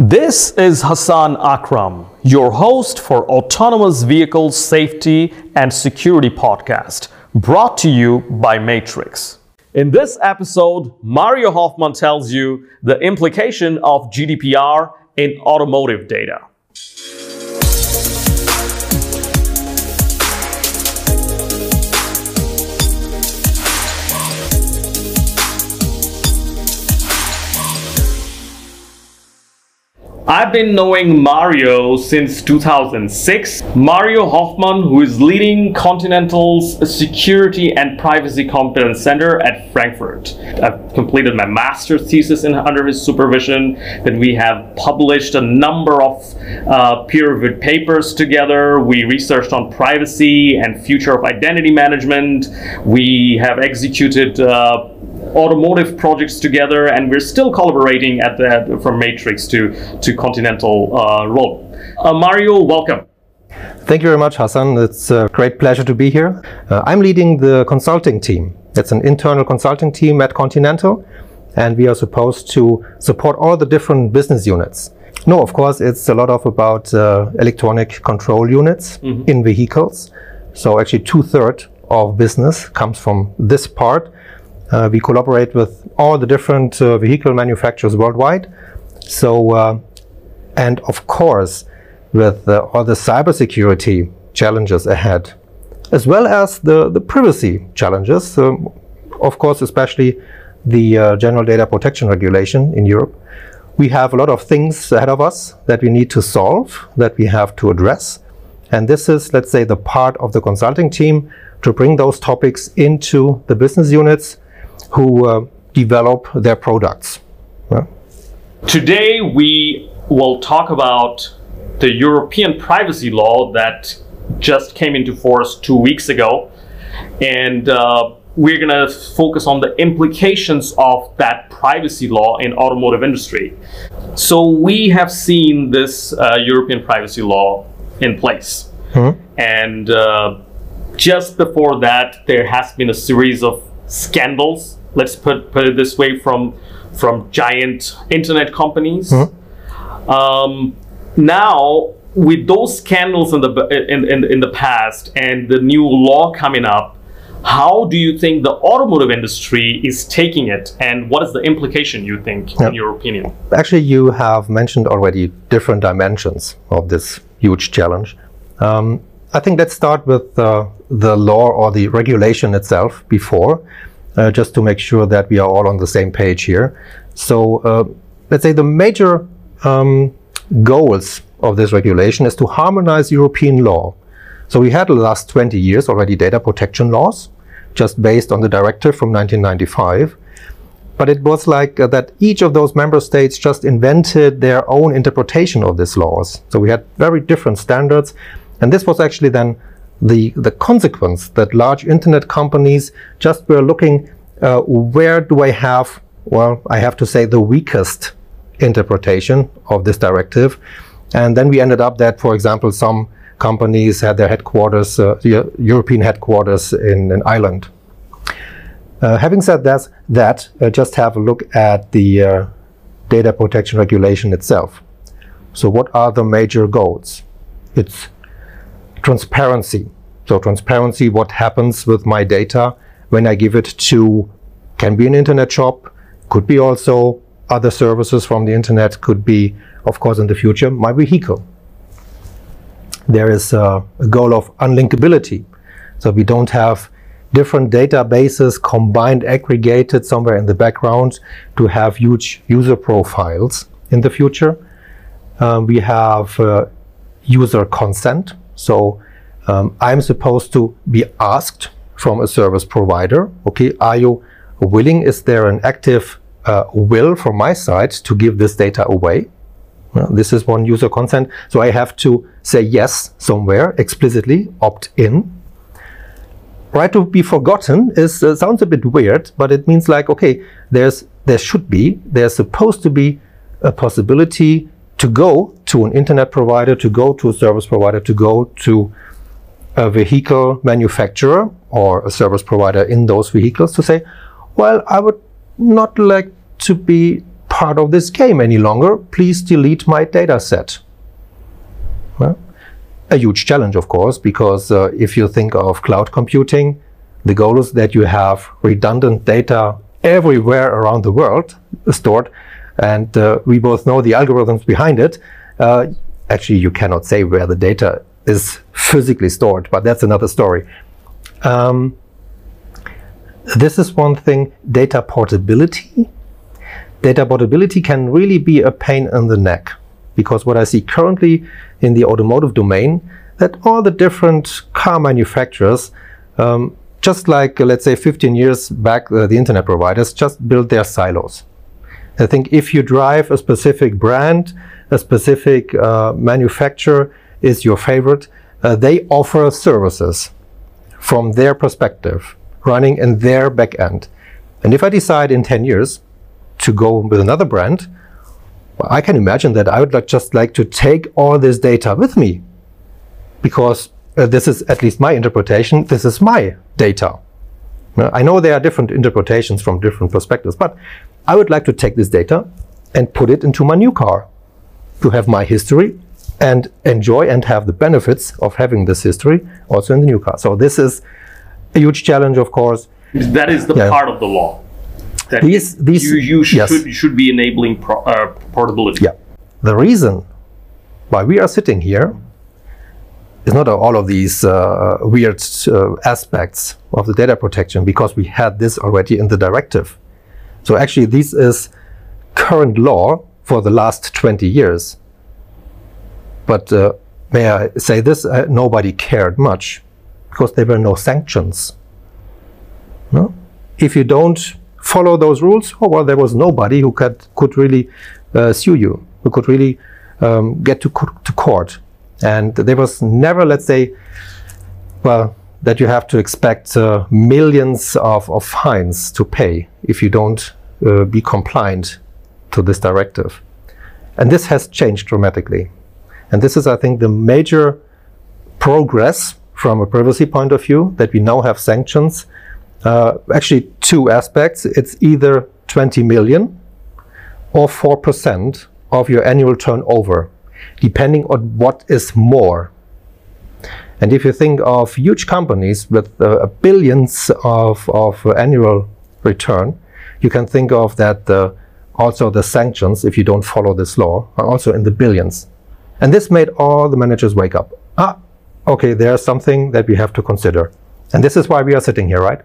This is Hassan Akram, your host for Autonomous Vehicle Safety and Security Podcast, brought to you by Matrix. In this episode, Mario Hofmann tells you the implication of GDPR in automotive data. I've been knowing Mario since 2006. Mario Hofmann, who is leading Continental's Security and Privacy Competence Center at Frankfurt. I've completed my master's thesis under his supervision. Then we have published a number of peer-reviewed papers together. We researched on privacy and future of identity management. We have executed automotive projects together, and we're still collaborating at the from Matrix to Continental Rome. Mario, welcome. Thank you very much, Hassan. It's a great pleasure to be here. I'm leading the consulting team. It's an internal consulting team at Continental, and we are supposed to support all the different business units. No, of course, it's a lot of about electronic control units in vehicles. So actually 2/3 of business comes from this part. We collaborate with all the different vehicle manufacturers worldwide. So, and of course, with all the cybersecurity challenges ahead, as well as the privacy challenges, of course, especially the General Data Protection Regulation in Europe. We have a lot of things ahead of us that we need to solve, that we have to address. And this is, let's say, the part of the consulting team to bring those topics into the business units who develop their products. Yeah. Today we will talk about the European privacy law that just came into force 2 weeks ago, and we're gonna focus on the implications of that privacy law in automotive industry. So we have seen this European privacy law in place, and just before that there has been a series of scandals, let's put it this way, from giant internet companies. Now with those scandals in the past and the new law coming up, how do you think the automotive industry is taking it, and what is the implication you think, in your opinion? Actually, you have mentioned already different dimensions of this huge challenge. I think let's start with the law or the regulation itself before, just to make sure that we are all on the same page here. So let's say the major goals of this regulation is to harmonize European law. So we had the last 20 years already data protection laws, just based on the directive from 1995. But it was like that each of those member states just invented their own interpretation of these laws. So we had very different standards. And this was actually then the consequence that large internet companies just were looking, where do I have, well, I have to say the weakest interpretation of this directive. And then we ended up that, for example, some companies had their headquarters, European headquarters in Ireland. Having said that, just have a look at the data protection regulation itself. So what are the major goals? It's transparency. So transparency, what happens with my data when I give it to, can be an internet shop, could be also other services from the internet, could be, of course, in the future, my vehicle. There is a goal of unlinkability. So we don't have different databases combined, aggregated somewhere in the background to have huge user profiles in the future. We have user consent. So I'm supposed to be asked from a service provider, okay, are you willing? Is there an active will from my side to give this data away? Well, this is one user consent. So I have to say yes somewhere, explicitly opt in. Right to be forgotten is sounds a bit weird, but it means like, okay, there's supposed to be a possibility to go to an internet provider, to go to a service provider, to go to a vehicle manufacturer or a service provider in those vehicles to say, well, I would not like to be part of this game any longer. Please delete my data set. Well, a huge challenge, of course, because if you think of cloud computing, the goal is that you have redundant data everywhere around the world stored, and we both know the algorithms behind it. Actually, you cannot say where the data is physically stored, but that's another story. This is one thing, data portability. Data portability can really be a pain in the neck, because what I see currently in the automotive domain, that all the different car manufacturers, just like, let's say 15 years back, the internet providers just built their silos. I think if you drive a specific brand, a specific manufacturer is your favorite, they offer services from their perspective, running in their back end. And if I decide in 10 years to go with another brand, well, I can imagine that I would just like to take all this data with me, because this is at least my interpretation. This is my data. Now, I know there are different interpretations from different perspectives, but I would like to take this data and put it into my new car to have my history and enjoy and have the benefits of having this history also in the new car. So this is a huge challenge, of course. That is the part of the law that you should be enabling portability. Yeah. The reason why we are sitting here is not all of these weird aspects of the data protection, because we had this already in the directive. So actually, this is current law for the last 20 years. But may I say this, nobody cared much, because there were no sanctions. No? If you don't follow those rules, oh well, there was nobody who could really sue you, who could really get to court. And there was never, let's say, well, that you have to expect millions of fines to pay if you don't be compliant to this directive. And this has changed dramatically. And this is, I think, the major progress from a privacy point of view, that we now have sanctions. Actually, two aspects. It's either 20 million or 4% of your annual turnover, depending on what is more. And if you think of huge companies with billions of annual return, you can think of that also the sanctions, if you don't follow this law, are also in the billions. And this made all the managers wake up. Ah, okay, there's something that we have to consider. And this is why we are sitting here, right?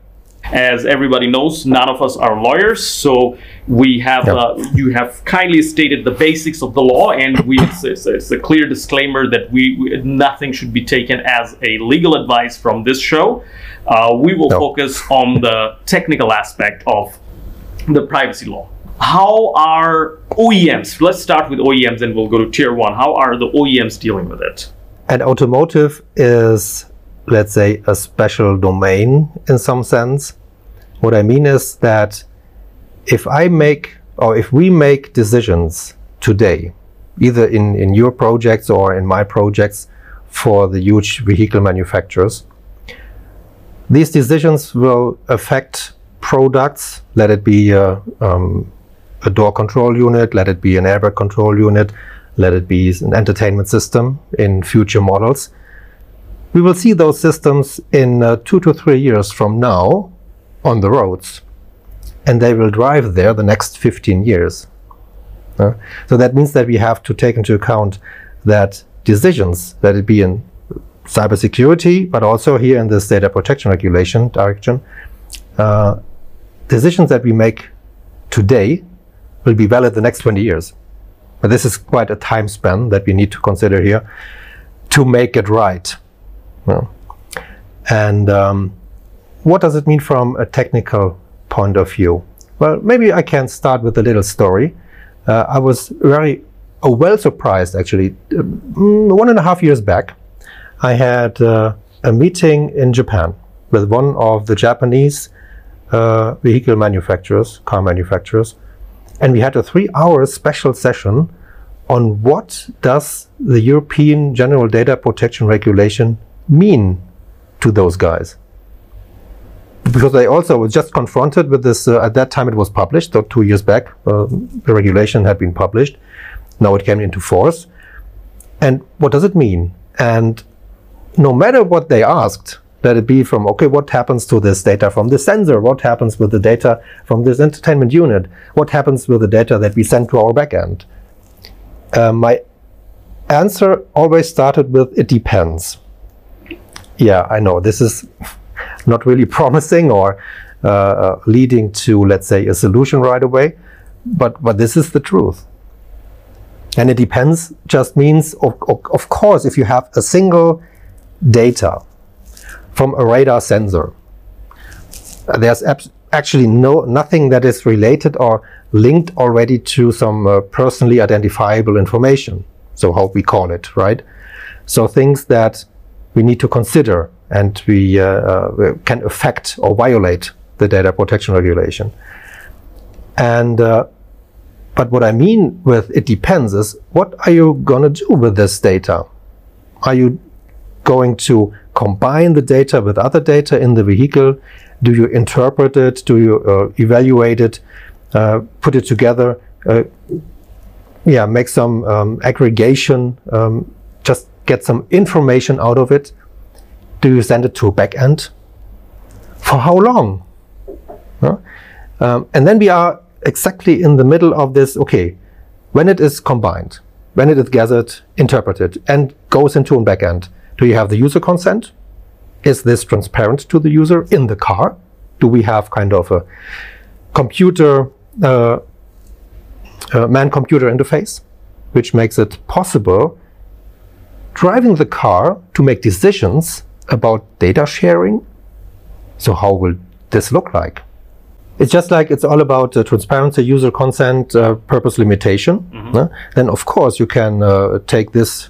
As everybody knows, none of us are lawyers, so we have you have kindly stated the basics of the law, and it's a clear disclaimer that nothing should be taken as a legal advice from this show. We will focus on the technical aspect of the privacy law. How are OEMs? Let's start with OEMs, and we'll go to Tier 1. How are the OEMs dealing with it? And automotive is, let's say, a special domain in some sense. What I mean is that if we make decisions today, either in your projects or in my projects for the huge vehicle manufacturers, these decisions will affect products. Let it be a door control unit, let it be an airbag control unit, let it be an entertainment system in future models. We will see those systems in 2 to 3 years from now on the roads, and they will drive there the next 15 years. So that means that we have to take into account that decisions, let it be in cybersecurity, but also here in this data protection regulation direction, decisions that we make today will be valid the next 20 years. But this is quite a time span that we need to consider here to make it right. Well, and what does it mean from a technical point of view? Well, maybe I can start with a little story. I was very well surprised, actually. 1.5 years back, I had a meeting in Japan with one of the Japanese vehicle manufacturers, car manufacturers, and we had a 3-hour special session on what does the European General Data Protection Regulation mean to those guys. because I also was just confronted with this. At that time, it was published, so 2 years back, the regulation had been published. Now it came into force. And what does it mean? And no matter what they asked, let it be from, okay, what happens to this data from the sensor? What happens with the data from this entertainment unit? What happens with the data that we send to our backend? My answer always started with, it depends. Yeah, I know this is not really promising or leading to, let's say, a solution right away, but this is the truth. And it depends just means, of course, if you have a single data from a radar sensor, there's actually nothing that is related or linked already to some personally identifiable information. So how we call it, right? So things that we need to consider and we can affect or violate the data protection regulation. And but what I mean with it depends is, what are you gonna do with this data? Are you going to combine the data with other data in the vehicle? Do you interpret it? Do you evaluate it? Put it together? Yeah, make some aggregation, just get some information out of it. Do you send it to a backend? For how long? Huh? And then we are exactly in the middle of this, okay, when it is combined, when it is gathered, interpreted, and goes into a backend, do you have the user consent? Is this transparent to the user in the car? Do we have kind of a computer, man-computer interface, which makes it possible driving the car to make decisions about data sharing? So how will this look like? It's just like, it's all about transparency, user consent, purpose limitation. Mm-hmm. Then of course you can take this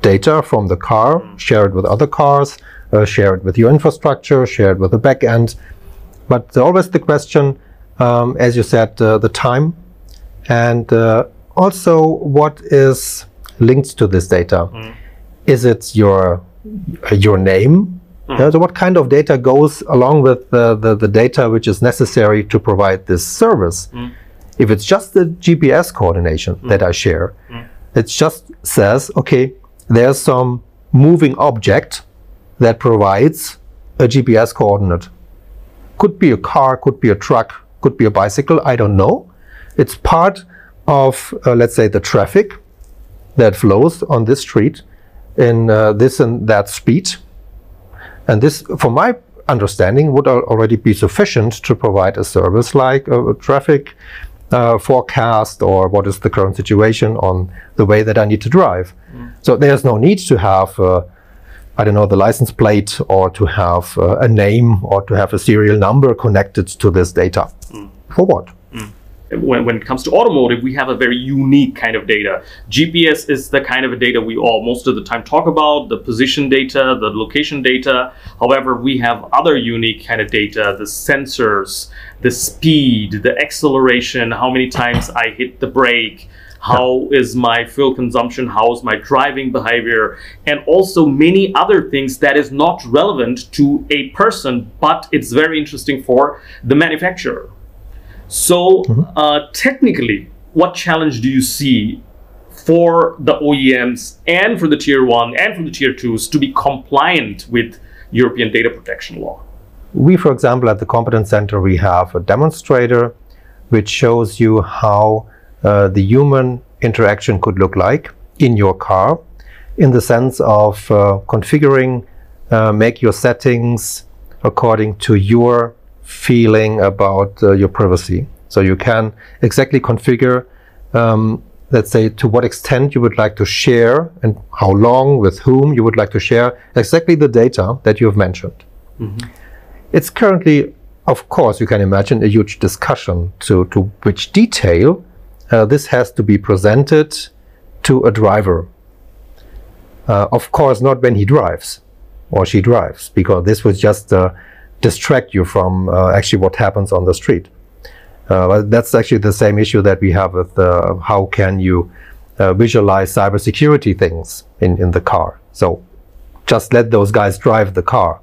data from the car, share it with other cars, share it with your infrastructure, share it with the back end. But always the question, as you said, the time, and also what is linked to this data. Mm. Is it your name? Mm. Yeah, so what kind of data goes along with the data which is necessary to provide this service? Mm. If it's just the GPS coordination that I share, it just says, okay, there's some moving object that provides a GPS coordinate. Could be a car, could be a truck, could be a bicycle, I don't know. It's part of, let's say, the traffic that flows on this street in this and that speed. And this, from my understanding, would already be sufficient to provide a service like a traffic forecast, or what is the current situation on the way that I need to drive. Mm. So there's no need to have, I don't know, the license plate, or to have a name, or to have a serial number connected to this data. Mm. For what? Mm. When it comes to automotive, we have a very unique kind of data. GPS is the kind of data we all most of the time talk about, the position data, the location data. However, we have other unique kind of data, the sensors, the speed, the acceleration, how many times I hit the brake, how is my fuel consumption, how is my driving behavior, and also many other things that is not relevant to a person, but it's very interesting for the manufacturer. So technically, what challenge do you see for the OEMs and for the Tier 1 and for the Tier 2s to be compliant with European data protection law? We, for example, at the Competence Center, we have a demonstrator which shows you how the human interaction could look like in your car, in the sense of configuring, make your settings according to your feeling about your privacy. So you can exactly configure, let's say, to what extent you would like to share and how long, with whom you would like to share exactly the data that you have mentioned. Mm-hmm. It's currently, of course, you can imagine a huge discussion to which detail this has to be presented to a driver. Of course, not when he drives or she drives, because this was just distract you from actually what happens on the street. That's actually the same issue that we have with how can you visualize cybersecurity things in the car. So just let those guys drive the car.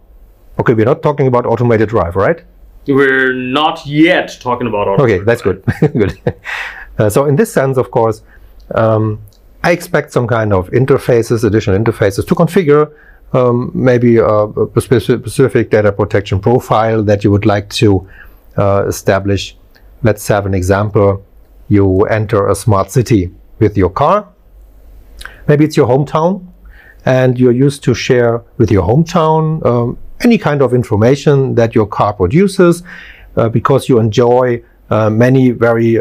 Okay, we're not talking about automated drive, right? We're not yet talking about automated drive. Okay, that's good. Good. So in this sense, of course, I expect some kind of interfaces, additional interfaces to configure maybe a specific data protection profile that you would like to establish. Let's have an example. You enter a smart city with your car. Maybe it's your hometown, and you're used to share with your hometown any kind of information that your car produces because you enjoy many very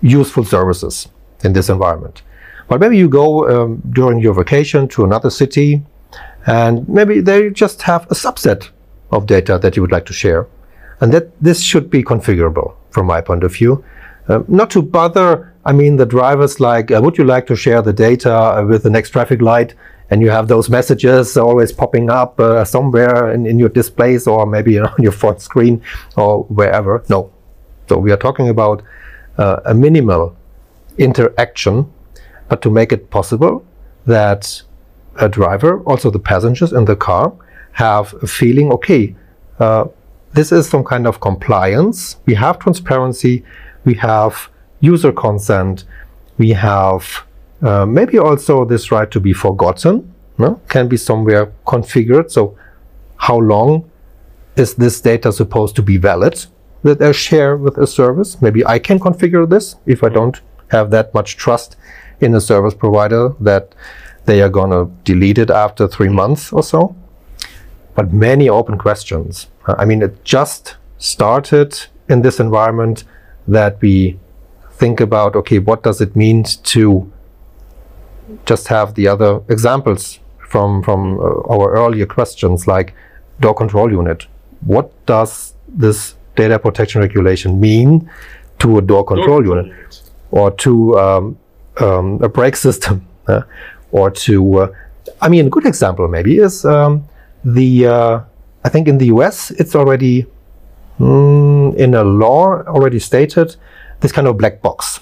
useful services in this environment. But maybe you go during your vacation to another city, and maybe they just have a subset of data that you would like to share. And that this should be configurable from my point of view. Not to bother, I mean, the drivers like, would you like to share the data with the next traffic light? And you have those messages always popping up somewhere in your displays or maybe on your front screen or wherever. No. So we are talking about a minimal interaction, but to make it possible that a driver, also the passengers in the car, have a feeling, okay, this is some kind of compliance. We have transparency. We have user consent. We have maybe also this right to be forgotten, no? Can be somewhere configured. So how long is this data supposed to be valid that I share with a service? Maybe I can configure this if I don't have that much trust in a service provider that they are going to delete it after 3 months or so. But many open questions. I mean, it just started in this environment that we think about, okay, what does it mean to just have the other examples from our earlier questions like door control unit. What does this data protection regulation mean to a door control unit or to a brake system or to, I mean, a good example maybe is I think in the US it's already in a law already stated this kind of black box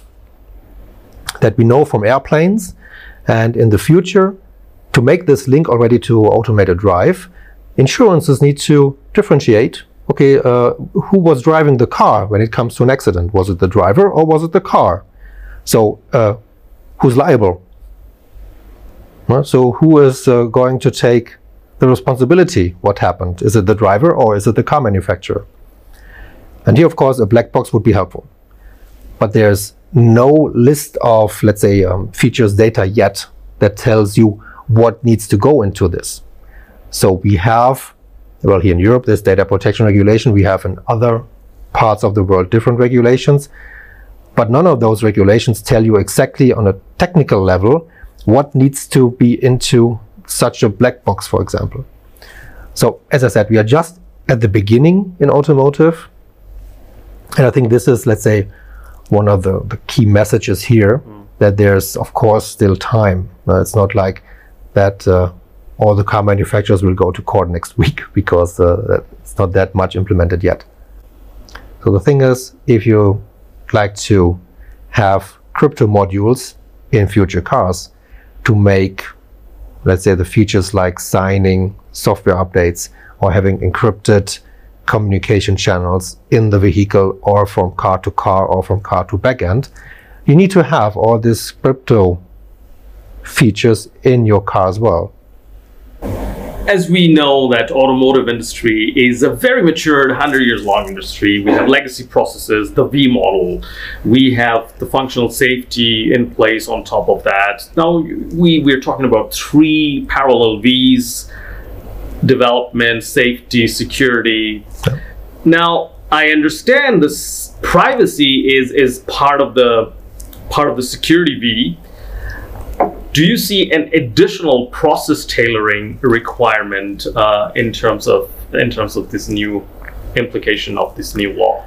that we know from airplanes. And in the future, to make this link already to automated drive, insurances need to differentiate, okay, who was driving the car when it comes to an accident? Was it the driver or was it the car? So who's liable? So who is going to take the responsibility? What happened? Is it the driver or is it the car manufacturer? And here, of course, a black box would be helpful. But there's no list of, let's say, features data yet that tells you what needs to go into this. So we have, well, here in Europe, there's data protection regulation. We have in other parts of the world different regulations. But none of those regulations tell you exactly on a technical level what needs to be into such a black box, for example. So as I said, we are just at the beginning in automotive. And I think this is, let's say, one of the key messages here, that there's, of course, still time. It's not like that all the car manufacturers will go to court next week because it's not that much implemented yet. So the thing is, if you like to have crypto modules in future cars to make, let's say, the features like signing, software updates, or having encrypted communication channels in the vehicle or from car to car or from car to backend, you need to have all these crypto features in your car as well. As we know that automotive industry is a very mature 100 years long industry. We have legacy processes, the V-Model. We have the functional safety in place on top of that. Now we're talking about three parallel Vs: development, safety, security. Now, I understand this privacy is part of the security V. Do you see an additional process tailoring requirement in terms of this new implication of this new law?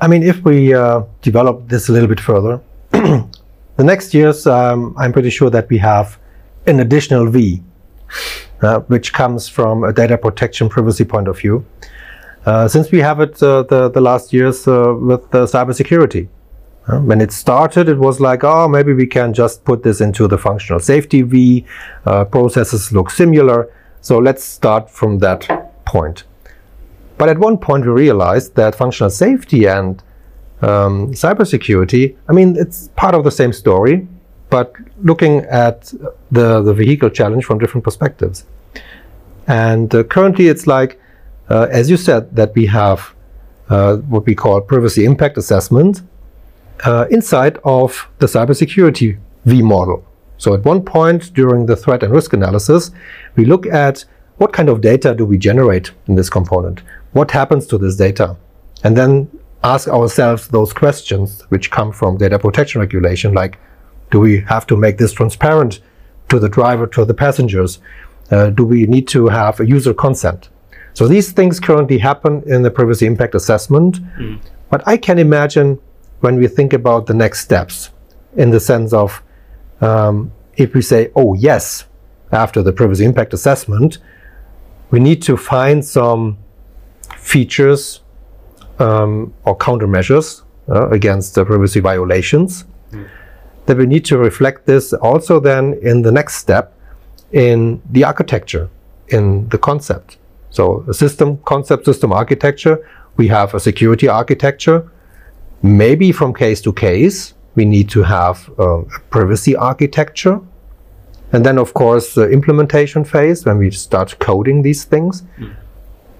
I mean, if we develop this a little bit further, the next years, I'm pretty sure that we have an additional V. Which comes from a data protection privacy point of view, since we have it the last years with the cybersecurity. When it started, it was like, oh, maybe we can just put this into the functional safety V. Processes look similar, so let's start from that point. But at one point we realized that functional safety and cybersecurity, I mean, it's part of the same story, but looking at the vehicle challenge from different perspectives. And currently it's like, as you said, that we have what we call privacy impact assessment inside of the cybersecurity V-model. So at one point during the threat and risk analysis, we look at what kind of data do we generate in this component? What happens to this data? And then ask ourselves those questions which come from data protection regulation, like, do we have to make this transparent to the driver, to the passengers? Do we need to have a user consent? So these things currently happen in the privacy impact assessment. Mm. But I can imagine when we think about the next steps, in the sense of if we say, oh yes, after the privacy impact assessment, we need to find some features or countermeasures against the privacy violations, mm. that we need to reflect this also then in the next step in the architecture, in the concept. So a system concept, system architecture, we have a security architecture. Maybe from case to case, we need to have a privacy architecture. And then, of course, the implementation phase, when we start coding these things. Mm.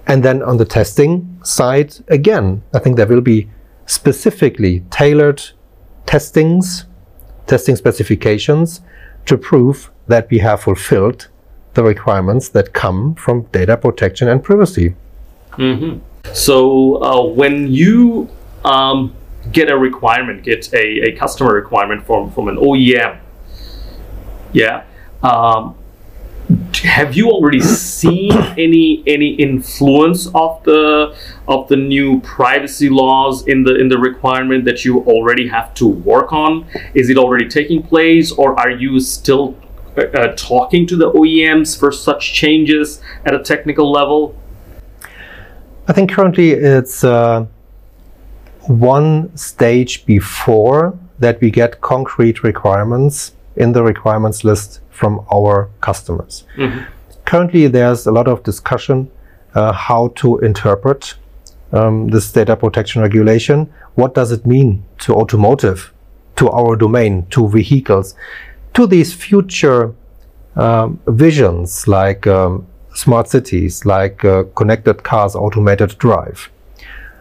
And then on the testing side, again, I think there will be specifically tailored testing specifications to prove that we have fulfilled the requirements that come from data protection and privacy. Mm-hmm. So when you get a requirement, get a customer requirement from an OEM, yeah, have you already seen any influence of the new privacy laws in the requirement that you already have to work on? Is it already taking place, or are you still talking to the OEMs for such changes at a technical level? I think currently it's one stage before that we get concrete requirements in the requirements list from our customers. Mm-hmm. Currently, there's a lot of discussion how to interpret this data protection regulation. What does it mean to automotive, to our domain, to vehicles, to these future visions like smart cities, like connected cars, automated drive.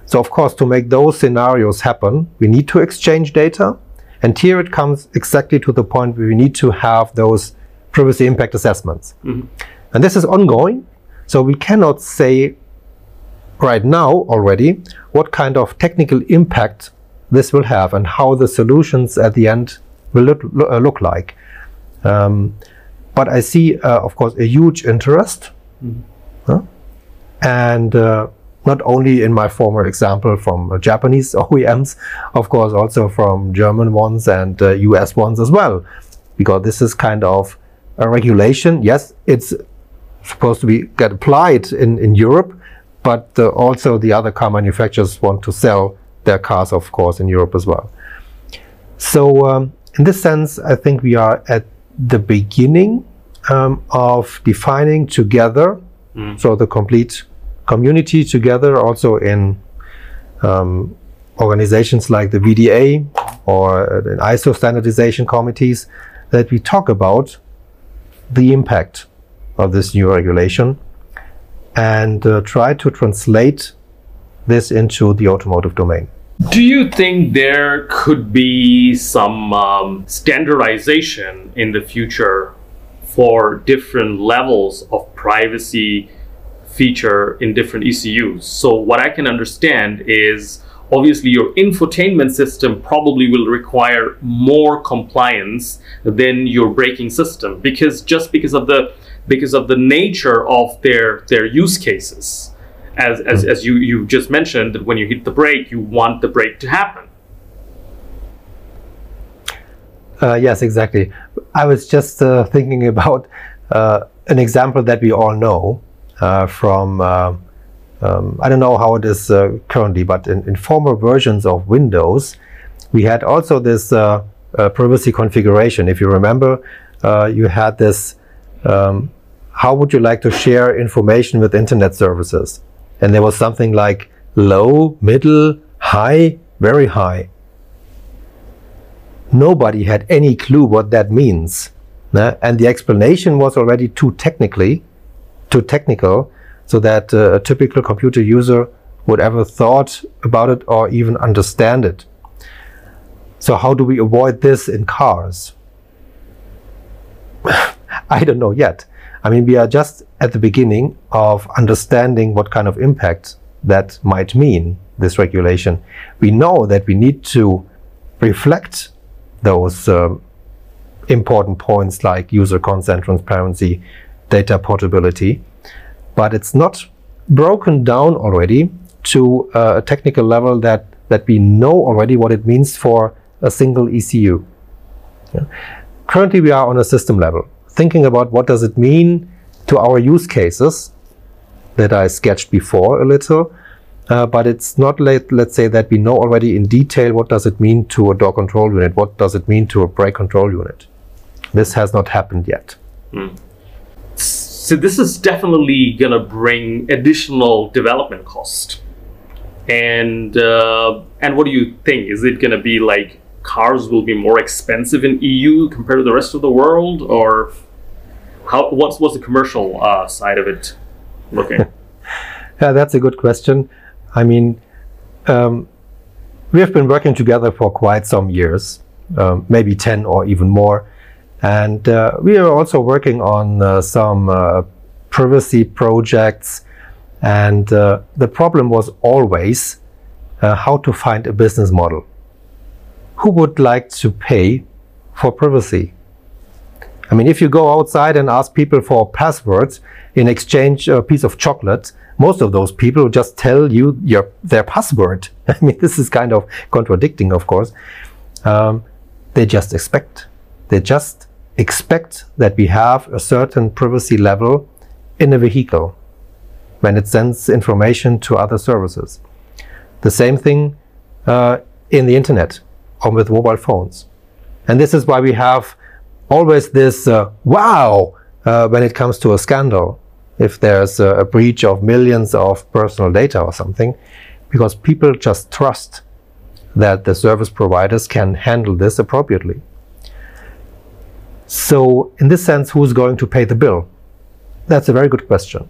So of course, to make those scenarios happen, we need to exchange data. And here it comes exactly to the point where we need to have those privacy impact assessments. Mm-hmm. And this is ongoing. So we cannot say right now already what kind of technical impact this will have and how the solutions at the end will look like. But I see, of course, a huge interest. Mm-hmm. And not only in my former example from Japanese OEMs, of course, also from German ones and US ones as well, because this is kind of a regulation. Yes, it's supposed to get applied in Europe, but also the other car manufacturers want to sell their cars, of course, in Europe as well. So in this sense, I think we are at the beginning of defining together, mm. so the complete community together, also in organizations like the VDA or in ISO standardization committees, that we talk about the impact of this new regulation and try to translate this into the automotive domain. Do you think there could be some standardization in the future for different levels of privacy feature in different ECUs? So what I can understand is, obviously, your infotainment system probably will require more compliance than your braking system, because just because of the nature of their use cases. As you just mentioned, that when you hit the brake, you want the brake to happen. Yes, exactly. I was just thinking about an example that we all know from, I don't know how it is currently, but in former versions of Windows, we had also this privacy configuration. If you remember, you had this how would you like to share information with internet services? And there was something like low, middle, high, very high. Nobody had any clue what that means. And the explanation was already too technical, so that a typical computer user would ever thought about it or even understand it. So how do we avoid this in cars? I don't know yet. I mean, we are just at the beginning of understanding what kind of impact that might mean, this regulation. We know that we need to reflect those important points like user consent, transparency, data portability, but it's not broken down already to a technical level that we know already what it means for a single ECU. Yeah. Currently, we are on a system level, thinking about what does it mean to our use cases that I sketched before a little, but it's not, let's say, that we know already in detail what does it mean to a door control unit, what does it mean to a brake control unit. This has not happened yet. Mm. So this is definitely going to bring additional development cost. And what do you think? Is it going to be like cars will be more expensive in EU compared to the rest of the world, or how? What's the commercial side of it looking? Yeah, that's a good question. I mean, we have been working together for quite some years, maybe 10 or even more. And we are also working on some privacy projects, and the problem was always how to find a business model. Who would like to pay for privacy? I mean, if you go outside and ask people for passwords in exchange a piece of chocolate, most of those people will just tell you their password. I mean, this is kind of contradicting, of course. They just expect that we have a certain privacy level in a vehicle when it sends information to other services. The same thing in the internet or with mobile phones. And this is why we have always this wow when it comes to a scandal, if there's a breach of millions of personal data or something, because people just trust that the service providers can handle this appropriately. So in this sense, who's going to pay the bill? That's a very good question.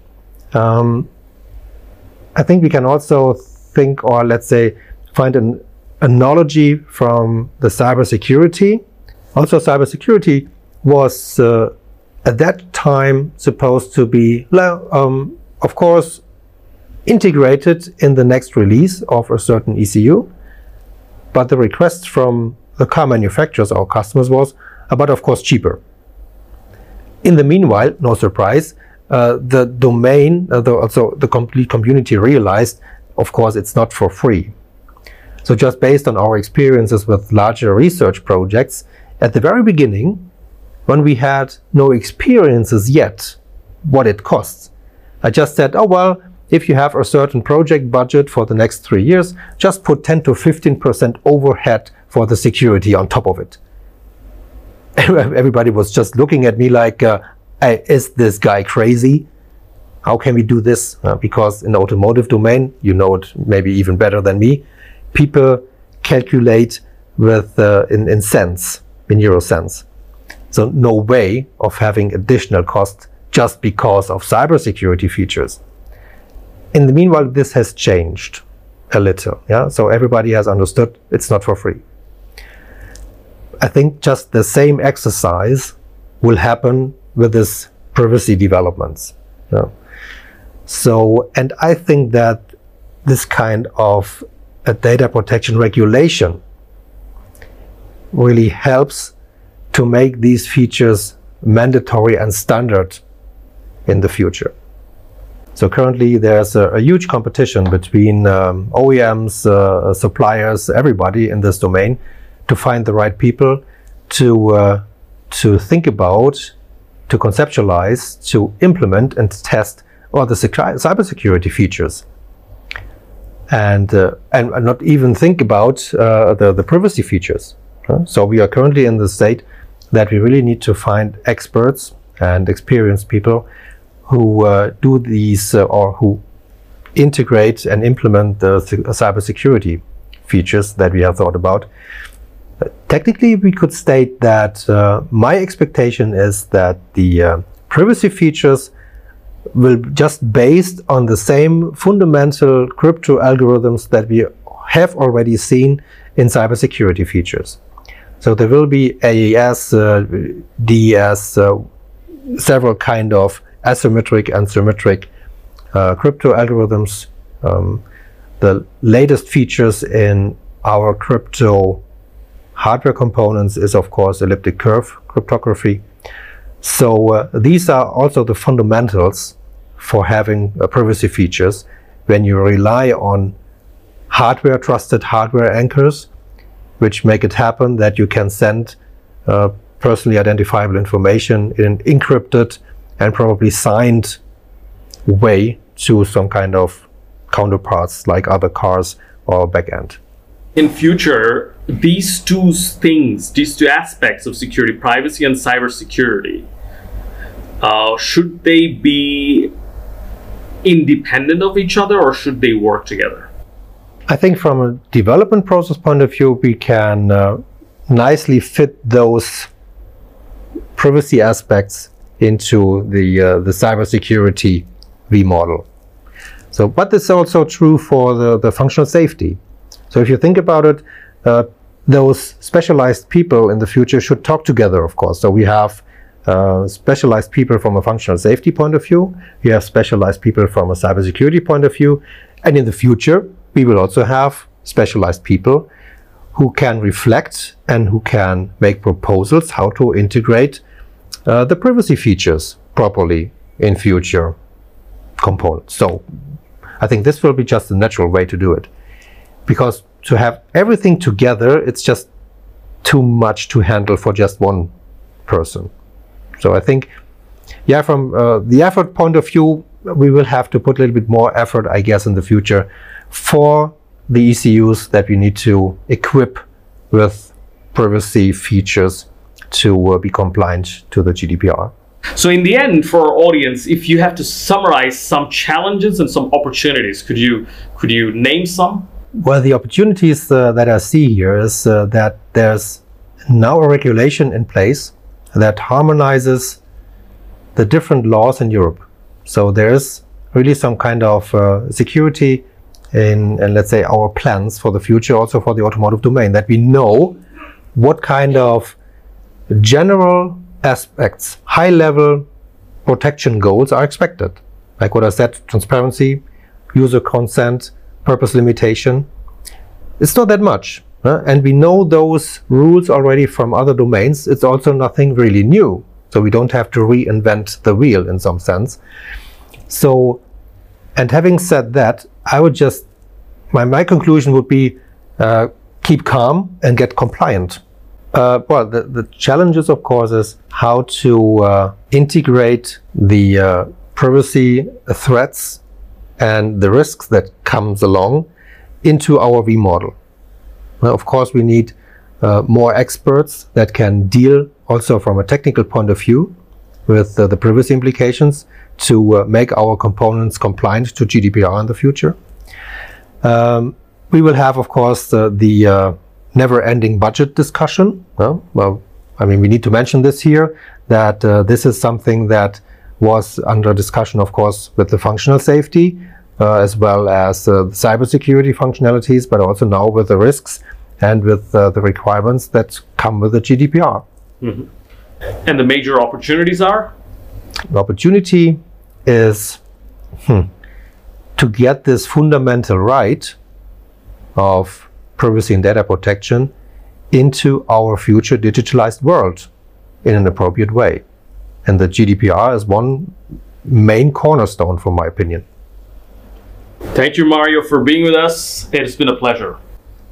I think we can also think, or let's say, find an analogy from the cybersecurity. Also, cybersecurity was at that time supposed to be, of course, integrated in the next release of a certain ECU. But the request from the car manufacturers or customers was, but of course cheaper. In the meanwhile, no surprise, the domain, also the complete community realized, of course, it's not for free. So just based on our experiences with larger research projects, at the very beginning, when we had no experiences yet, what it costs, I just said, oh, well, if you have a certain project budget for the next 3 years, just put 10 to 15% overhead for the security on top of it. Everybody was just looking at me like, hey, is this guy crazy? How can we do this? Because in the automotive domain, you know it maybe even better than me, people calculate with in cents, in euro cents. So no way of having additional cost just because of cybersecurity features. In the meanwhile, this has changed a little. Yeah? So everybody has understood it's not for free. I think just the same exercise will happen with this privacy developments. Yeah. So, and I think that this kind of a data protection regulation really helps to make these features mandatory and standard in the future. So currently there's a huge competition between OEMs, suppliers, everybody in this domain, to find the right people to think about, to conceptualize, to implement and test all the cybersecurity features, and not even think about the privacy features. So we are currently in the state that we really need to find experts and experienced people who do these or who integrate and implement the cybersecurity features that we have thought about. Technically, we could state that my expectation is that the privacy features will just based on the same fundamental crypto algorithms that we have already seen in cybersecurity features. So there will be AES, DES, several kind of asymmetric and symmetric crypto algorithms. The latest features in our crypto hardware components is of course elliptic curve cryptography. So these are also the fundamentals for having privacy features when you rely on hardware, trusted hardware anchors, which make it happen that you can send personally identifiable information in an encrypted and probably signed way to some kind of counterparts like other cars or backend. In future, these two things, these two aspects of security, privacy and cybersecurity, should they be independent of each other or should they work together? I think from a development process point of view, we can nicely fit those privacy aspects into the cybersecurity V-model. So, but this is also true for the functional safety. So if you think about it, those specialized people in the future should talk together, of course. So we have specialized people from a functional safety point of view. We have specialized people from a cybersecurity point of view. And in the future, we will also have specialized people who can reflect and who can make proposals how to integrate the privacy features properly in future components. So I think this will be just a natural way to do it. Because to have everything together, it's just too much to handle for just one person. So I think, yeah, from the effort point of view, we will have to put a little bit more effort, I guess, in the future for the ECUs that we need to equip with privacy features to be compliant to the GDPR. So in the end, for our audience, if you have to summarize some challenges and some opportunities, could you name some? Well, the opportunities that I see here is that there's now a regulation in place that harmonizes the different laws in Europe. So there's really some kind of security in, let's say, our plans for the future, also for the automotive domain, that we know what kind of general aspects, high-level protection goals are expected. Like what I said, transparency, user consent, purpose limitation. It's not that much, and we know those rules already from other domains. It's also nothing really new, so we don't have to reinvent the wheel in some sense. So, and having said that, I would just, my conclusion would be keep calm and get compliant. Well, the challenges, of course, is how to integrate the privacy threats and the risks that comes along into our V-model. Well, of course, we need more experts that can deal also from a technical point of view with the privacy implications to make our components compliant to GDPR in the future. We will have, of course, the never-ending budget discussion. Well, I mean, we need to mention this here, that this is something that was under discussion, of course, with the functional safety as well as cybersecurity functionalities, but also now with the risks and with the requirements that come with the GDPR. Mm-hmm. And the major opportunities are? The opportunity is to get this fundamental right of privacy and data protection into our future digitalized world in an appropriate way. And the GDPR is one main cornerstone, from my opinion. Thank you, Mario, for being with us. It's been a pleasure.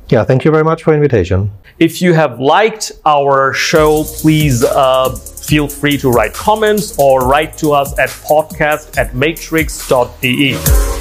Yeah, thank you very much for the invitation. If you have liked our show, please feel free to write comments or write to us at podcast@matrix.de.